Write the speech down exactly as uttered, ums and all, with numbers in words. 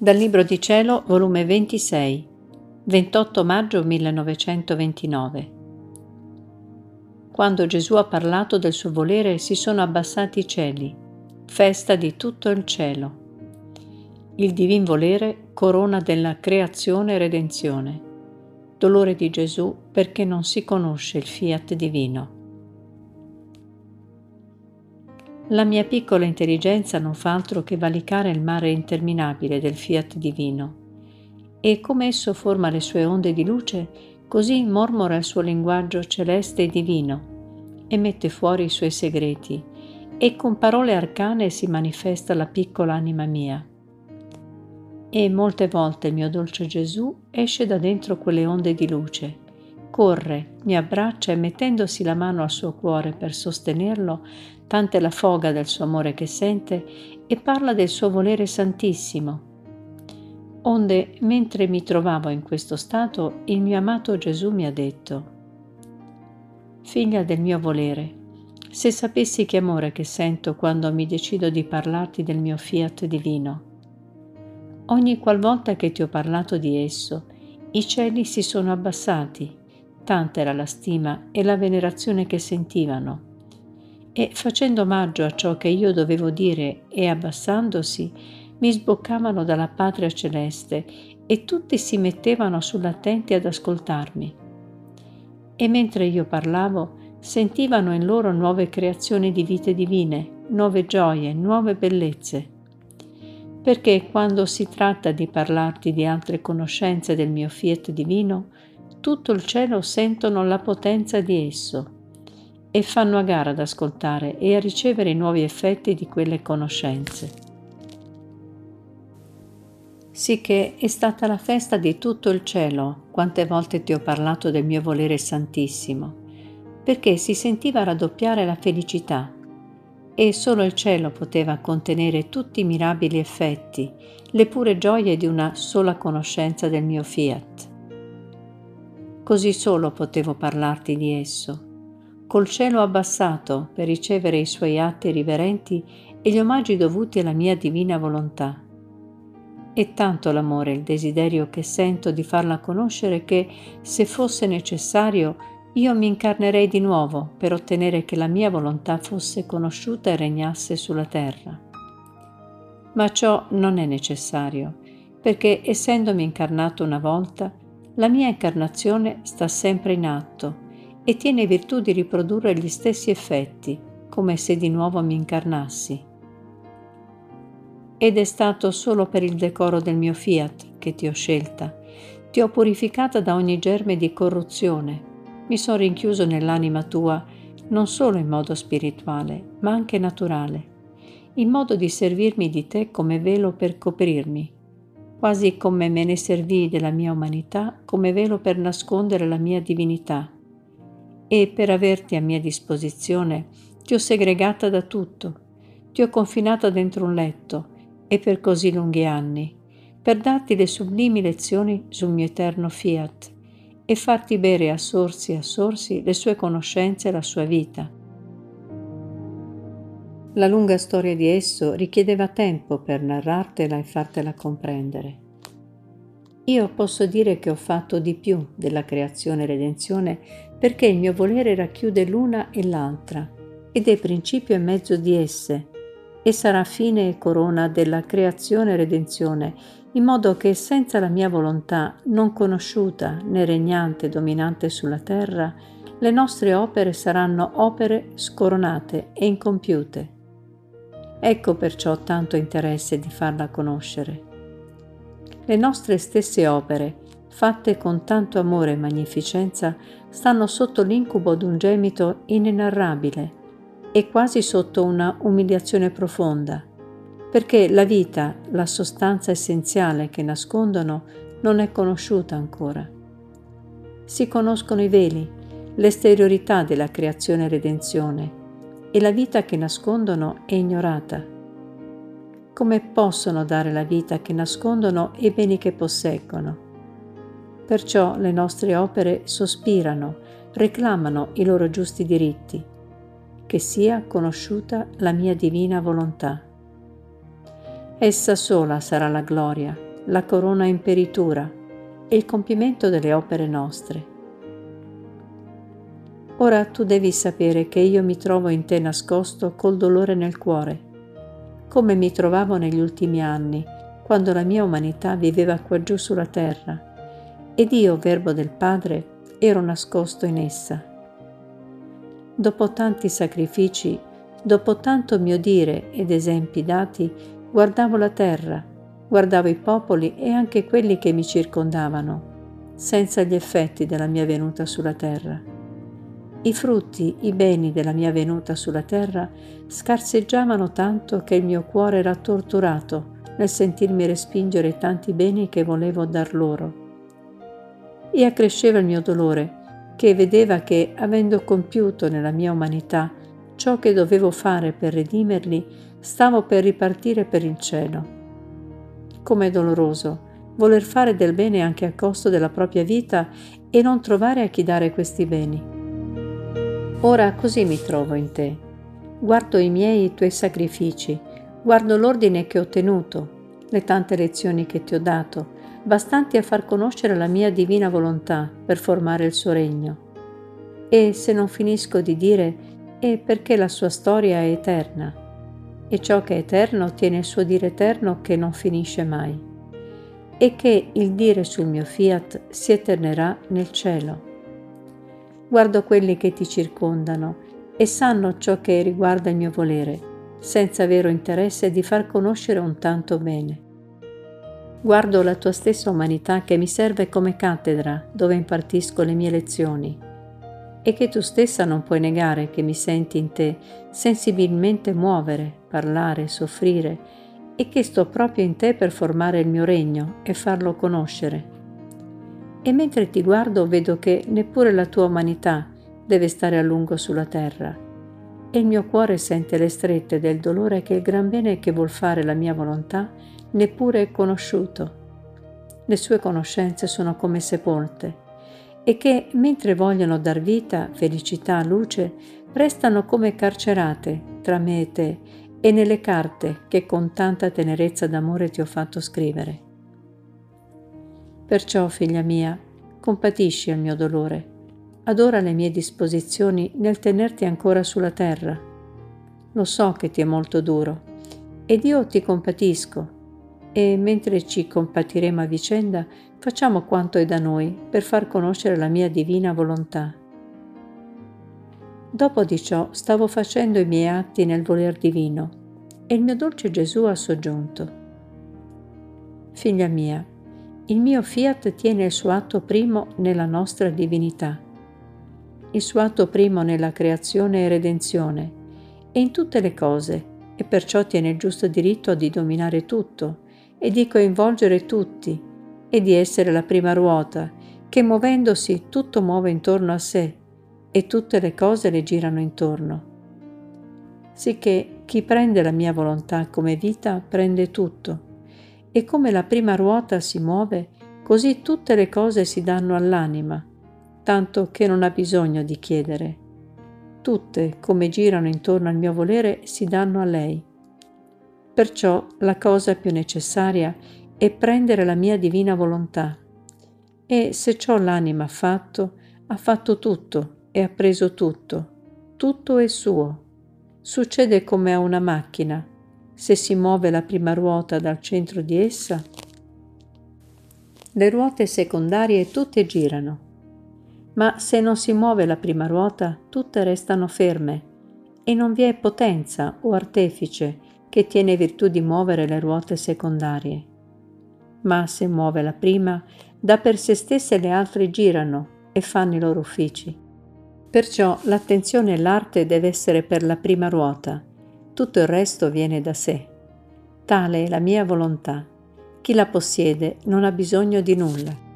Dal Libro di Cielo, volume ventisei, ventotto maggio millenovecentoventinove. Quando Gesù ha parlato del suo volere, si sono abbassati i cieli, festa di tutto il cielo. Il divin volere, corona della creazione e redenzione. Dolore di Gesù perché non si conosce il fiat divino. La mia piccola intelligenza non fa altro che valicare il mare interminabile del fiat divino, e come esso forma le sue onde di luce, così mormora il suo linguaggio celeste e divino, e mette fuori i suoi segreti, e con parole arcane si manifesta la piccola anima mia. E molte volte il mio dolce Gesù esce da dentro quelle onde di luce, corre, mi abbraccia e mettendosi la mano al suo cuore per sostenerlo, tanta è la foga del suo amore che sente, e parla del suo volere santissimo. Onde, mentre mi trovavo in questo stato, il mio amato Gesù mi ha detto: «Figlia del mio volere, se sapessi che amore che sento quando mi decido di parlarti del mio fiat divino. Ogni qualvolta che ti ho parlato di esso, i cieli si sono abbassati, tanta era la stima e la venerazione che sentivano. E facendo omaggio a ciò che io dovevo dire e abbassandosi, mi sboccavano dalla patria celeste e tutti si mettevano sull'attenti ad ascoltarmi. E mentre io parlavo, sentivano in loro nuove creazioni di vite divine, nuove gioie, nuove bellezze. Perché quando si tratta di parlarti di altre conoscenze del mio fiat divino, tutto il cielo sentono la potenza di esso e fanno a gara ad ascoltare e a ricevere i nuovi effetti di quelle conoscenze». Sicché è stata la festa di tutto il cielo, quante volte ti ho parlato del mio volere santissimo, perché si sentiva raddoppiare la felicità, e solo il cielo poteva contenere tutti i mirabili effetti, le pure gioie di una sola conoscenza del mio fiat. Così solo potevo parlarti di esso, col cielo abbassato per ricevere i suoi atti riverenti e gli omaggi dovuti alla mia divina volontà. È tanto l'amore e il desiderio che sento di farla conoscere che, se fosse necessario, io mi incarnerei di nuovo per ottenere che la mia volontà fosse conosciuta e regnasse sulla terra. Ma ciò non è necessario, perché essendomi incarnato una volta, la mia incarnazione sta sempre in atto e tiene virtù di riprodurre gli stessi effetti, come se di nuovo mi incarnassi. Ed è stato solo per il decoro del mio fiat che ti ho scelta, ti ho purificata da ogni germe di corruzione, mi sono rinchiuso nell'anima tua non solo in modo spirituale, ma anche naturale, in modo di servirmi di te come velo per coprirmi, quasi come me ne servii della mia umanità come velo per nascondere la mia divinità, e per averti a mia disposizione ti ho segregata da tutto, ti ho confinata dentro un letto, e per così lunghi anni, per darti le sublimi lezioni sul mio eterno fiat e farti bere a sorsi a sorsi le sue conoscenze e la sua vita. La lunga storia di esso richiedeva tempo per narrartela e fartela comprendere. Io posso dire che ho fatto di più della creazione e redenzione perché il mio volere racchiude l'una e l'altra ed è principio e mezzo di esse, e sarà fine e corona della creazione e redenzione, in modo che senza la mia volontà, non conosciuta né regnante e dominante sulla terra, le nostre opere saranno opere scoronate e incompiute. Ecco perciò tanto interesse di farla conoscere. Le nostre stesse opere, fatte con tanto amore e magnificenza, stanno sotto l'incubo d'un gemito inenarrabile, e quasi sotto una umiliazione profonda, perché la vita, la sostanza essenziale che nascondono, non è conosciuta ancora. Si conoscono i veli, l'esteriorità della creazione e redenzione, e la vita che nascondono è ignorata. Come possono dare la vita che nascondono e i beni che posseggono? Perciò le nostre opere sospirano, reclamano i loro giusti diritti, che sia conosciuta la mia divina volontà. Essa sola sarà la gloria, la corona imperitura e il compimento delle opere nostre. Ora tu devi sapere che io mi trovo in te nascosto col dolore nel cuore, come mi trovavo negli ultimi anni, quando la mia umanità viveva qua giù sulla terra, ed io, Verbo del Padre, ero nascosto in essa. Dopo tanti sacrifici, dopo tanto mio dire ed esempi dati, guardavo la terra, guardavo i popoli e anche quelli che mi circondavano, senza gli effetti della mia venuta sulla terra. I frutti, i beni della mia venuta sulla terra scarseggiavano tanto che il mio cuore era torturato nel sentirmi respingere tanti beni che volevo dar loro. E accresceva il mio dolore, che vedeva che, avendo compiuto nella mia umanità ciò che dovevo fare per redimerli, stavo per ripartire per il cielo. Com'è doloroso voler fare del bene anche a costo della propria vita e non trovare a chi dare questi beni. Ora così mi trovo in te. Guardo i miei e i tuoi sacrifici, guardo l'ordine che ho ottenuto, le tante lezioni che ti ho dato, bastanti a far conoscere la mia divina volontà per formare il suo regno. E se non finisco di dire, è perché la sua storia è eterna, e ciò che è eterno tiene il suo dire eterno che non finisce mai, e che il dire sul mio fiat si eternerà nel cielo. Guardo quelli che ti circondano e sanno ciò che riguarda il mio volere, senza vero interesse di far conoscere un tanto bene. Guardo la tua stessa umanità che mi serve come cattedra dove impartisco le mie lezioni e che tu stessa non puoi negare che mi senti in te sensibilmente muovere, parlare, soffrire e che sto proprio in te per formare il mio regno e farlo conoscere. E mentre ti guardo vedo che neppure la tua umanità deve stare a lungo sulla terra e il mio cuore sente le strette del dolore che il gran bene che vuol fare la mia volontà neppure è conosciuto. Le sue conoscenze sono come sepolte e che, mentre vogliono dar vita, felicità, luce, restano come carcerate tra me e te e nelle carte che con tanta tenerezza d'amore ti ho fatto scrivere. Perciò, figlia mia, compatisci il mio dolore, adora le mie disposizioni nel tenerti ancora sulla terra. Lo so che ti è molto duro ed io ti compatisco, e mentre ci compatiremo a vicenda facciamo quanto è da noi per far conoscere la mia divina volontà. Dopo di ciò stavo facendo i miei atti nel voler divino e il mio dolce Gesù ha soggiunto: figlia mia, il mio fiat tiene il suo atto primo nella nostra divinità, il suo atto primo nella creazione e redenzione e in tutte le cose, e perciò tiene il giusto diritto di dominare tutto e di coinvolgere tutti e di essere la prima ruota che, muovendosi, tutto muove intorno a sé e tutte le cose le girano intorno. Sicché chi prende la mia volontà come vita prende tutto, e come la prima ruota si muove, così tutte le cose si danno all'anima, tanto che non ha bisogno di chiedere. Tutte, come girano intorno al mio volere, si danno a lei. Perciò la cosa più necessaria è prendere la mia divina volontà. E se ciò l'anima ha fatto, ha fatto tutto e ha preso tutto. Tutto è suo. Succede come a una macchina. Se si muove la prima ruota dal centro di essa, le ruote secondarie tutte girano. Ma se non si muove la prima ruota, tutte restano ferme e non vi è potenza o artefice che tiene virtù di muovere le ruote secondarie. Ma se muove la prima, da per sé stesse le altre girano e fanno i loro uffici. Perciò l'attenzione e l'arte deve essere per la prima ruota, tutto il resto viene da sé. Tale è la mia volontà, chi la possiede non ha bisogno di nulla.